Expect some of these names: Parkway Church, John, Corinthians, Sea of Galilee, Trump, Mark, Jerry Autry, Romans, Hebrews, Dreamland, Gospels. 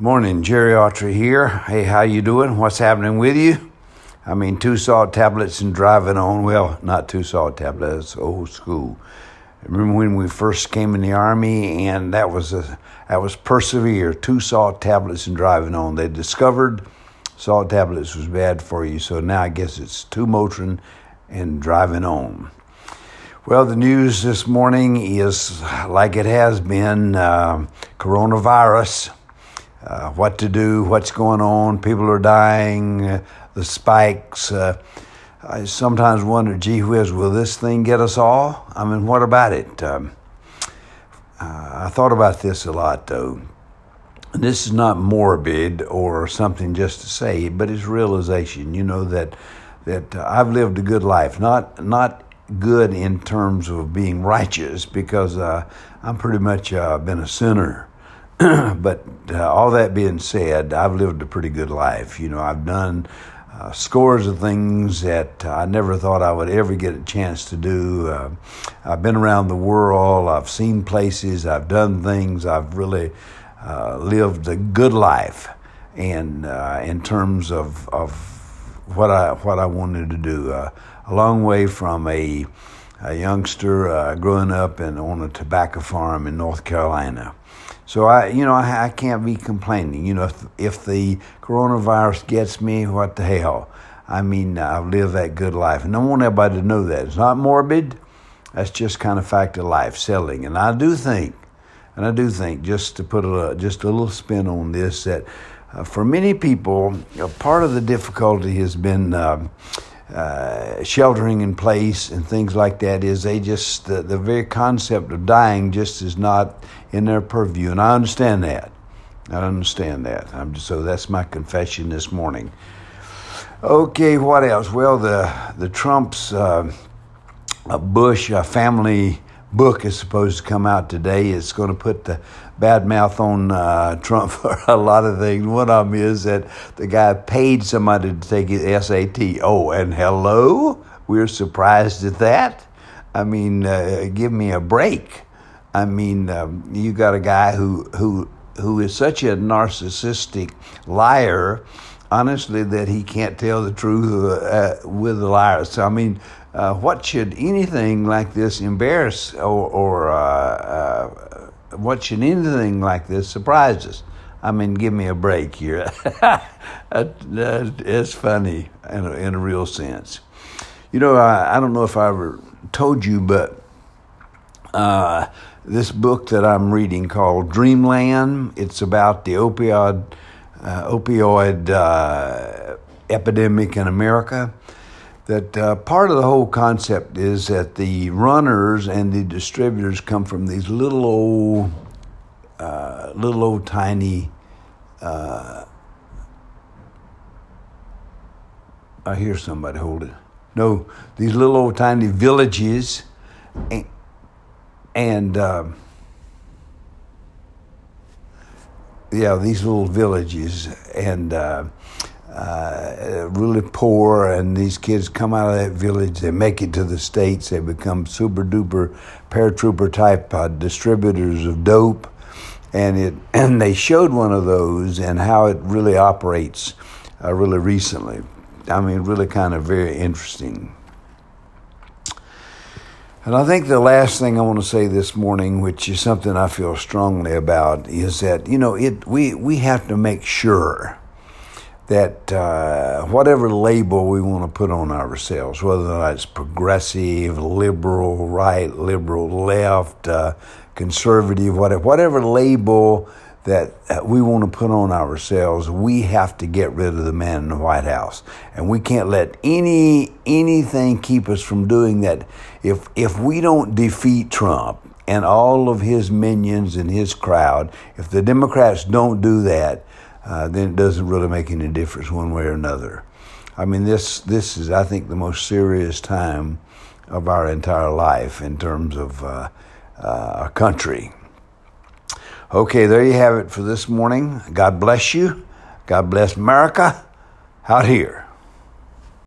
Morning, Jerry Autry here. Hey, how you doing? What's happening with you? I mean, two salt tablets and driving on. Well, not two salt tablets, old school. Remember when we first came in the Army, and that was persevere, two salt tablets and driving on. They discovered salt tablets was bad for you, so now I guess it's two Motrin and driving on. Well, the news this morning is like it has been, coronavirus. What to do, what's going on, people are dying, the spikes. I sometimes wonder, gee whiz, will this thing get us all? I mean, what about it? I thought about this a lot, though. And this is not morbid or something just to say, but it's realization, you know, that I've lived a good life, not good in terms of being righteous, because I'm pretty much been a sinner. But all that being said, I've lived a pretty good life. You know, I've done scores of things that I never thought I would ever get a chance to do. I've been around the world. I've seen places. I've done things. I've really lived a good life, and in terms of what I wanted to do, a long way from a youngster growing up on a tobacco farm in North Carolina. So I can't be complaining. You know, if the coronavirus gets me, what the hell? I mean, I've lived that good life, and I want everybody to know that it's not morbid. That's just kind of fact of life, settling. And I do think, just to put just a little spin on this, that for many people, part of the difficulty has been sheltering in place and things like that. Is they just the very concept of dying just is not in their purview, and I understand that. So that's my confession this morning. Okay, what else? Well, the Trump's Bush family book is supposed to come out today. It's going to put the bad mouth on Trump for a lot of things. One of them is that the guy paid somebody to take his SAT. Oh, and hello? We're surprised at that? I mean, give me a break. I mean, you got a guy who is such a narcissistic liar, honestly, that he can't tell the truth with the liars. So, I mean, what should anything like this embarrass or what should anything like this surprise us? I mean, give me a break here. It's funny in a real sense. You know, I don't know if I ever told you, but this book that I'm reading called Dreamland, it's about the opioid epidemic in America. That part of the whole concept is that the runners and the distributors come from these little old tiny. I hear somebody hold it. No, these little old tiny villages, really poor, and these kids come out of that village, they make it to the States, they become super duper paratrooper type distributors of dope, and they showed one of those and how it really operates really recently. I mean, really kind of very interesting. And I think the last thing I want to say this morning, which is something I feel strongly about, is that, you know, we have to make sure that whatever label we want to put on ourselves, whether or not it's progressive, liberal, right, liberal, left, conservative, whatever label that we want to put on ourselves, we have to get rid of the man in the White House. And we can't let anything keep us from doing that. If we don't defeat Trump and all of his minions and his crowd, if the Democrats don't do that, then it doesn't really make any difference one way or another. I mean, this is, I think, the most serious time of our entire life in terms of our country. Okay, there you have it for this morning. God bless you. God bless America out here.